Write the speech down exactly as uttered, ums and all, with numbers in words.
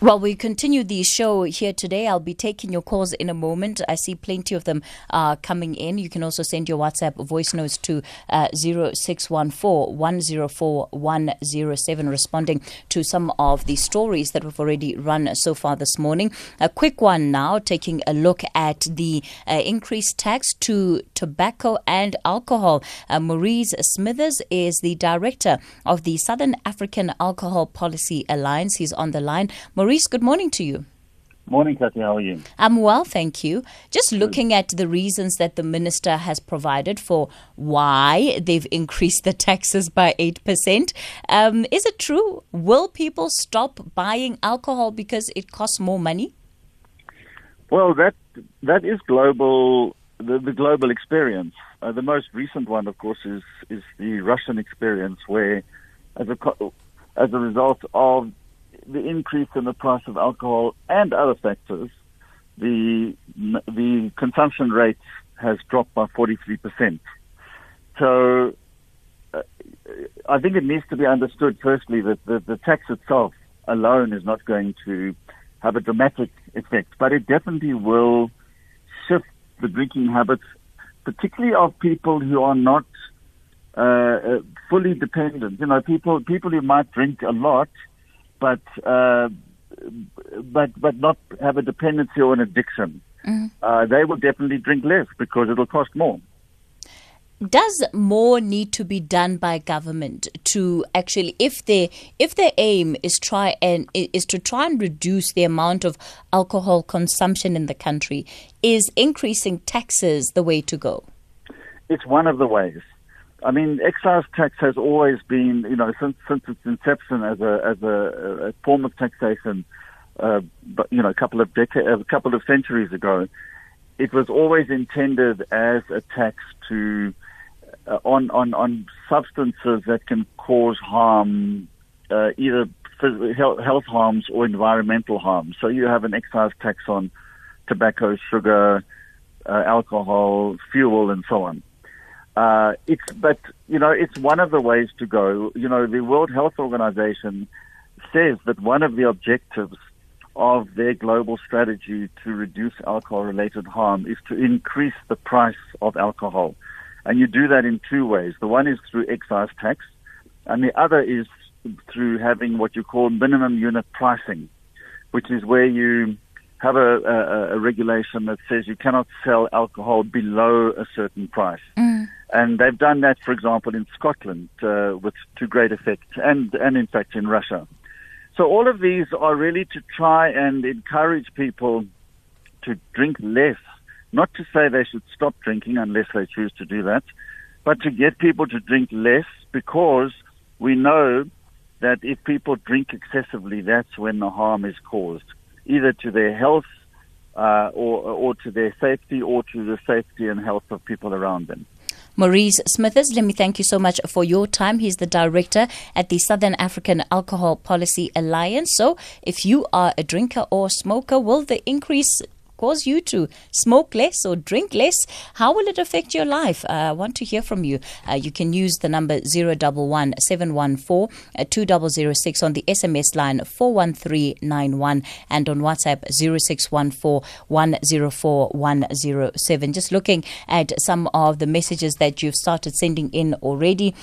Well, we continue the show here today. I'll be taking your calls in a moment. I see plenty of them uh, coming in. You can also send your WhatsApp voice notes to uh, zero six one four, one zero four, one zero seven, responding to some of the stories that we've already run so far this morning. A quick one now, taking a look at the uh, increased tax to tobacco and alcohol. Uh, Maurice Smithers is the director of the Southern African Alcohol Policy Alliance. He's on the line. Maurice, good morning to you. Morning, Kathy. How are you? I'm well, thank you. Just looking at the reasons that the minister has provided for why they've increased the taxes by eight percent. Um, is it true? Will people stop buying alcohol because it costs more money? Well, that that is global, the, the global experience. Uh, the most recent one, of course, is, is the Russian experience where, as a, as a result of the increase in the price of alcohol and other factors, the the consumption rate has dropped by forty-three percent. So uh, I think it needs to be understood, firstly, that the, the tax itself alone is not going to have a dramatic effect, but it definitely will shift the drinking habits, particularly of people who are not uh, fully dependent. You know, people people who might drink a lot, but uh, but but not have a dependency or an addiction. Mm. Uh, they will definitely drink less because it'll cost more. Does more need to be done by government to actually, if their if their aim is try and is to try and reduce the amount of alcohol consumption in the country, is increasing taxes the way to go? It's one of the ways. I mean, excise tax has always been, you know, since since its inception as a as a, a form of taxation, uh, but, you know, a couple of decades, a couple of centuries ago, it was always intended as a tax to uh, on on on substances that can cause harm, uh, either health harms or environmental harms. So you have an excise tax on tobacco, sugar, uh, alcohol, fuel, and so on. Uh, it's, but, you know, it's one of the ways to go. You know, the World Health Organization says that one of the objectives of their global strategy to reduce alcohol-related harm is to increase the price of alcohol. And you do that in two ways. The one is through excise tax, and the other is through having what you call minimum unit pricing, which is where you have a, a, a regulation that says you cannot sell alcohol below a certain price. Mm. And they've done that, for example, in Scotland uh, with to great effect, and, and in fact in Russia. So all of these are really to try and encourage people to drink less, not to say they should stop drinking unless they choose to do that, but to get people to drink less, because we know that if people drink excessively, that's when the harm is caused, either to their health uh, or, or to their safety, or to the safety and health of people around them. Maurice Smithers, let me thank you so much for your time. He's the director at the Southern African Alcohol Policy Alliance. So if you are a drinker or smoker, will the increase cause you to smoke less or drink less? How will it affect your life? Uh, I want to hear from you. Uh, you can use the number zero one one, seven one four, two zero zero six on the S M S line four one three nine one, and on WhatsApp zero six one four, one zero four, one zero seven. Just looking at some of the messages that you've started sending in already.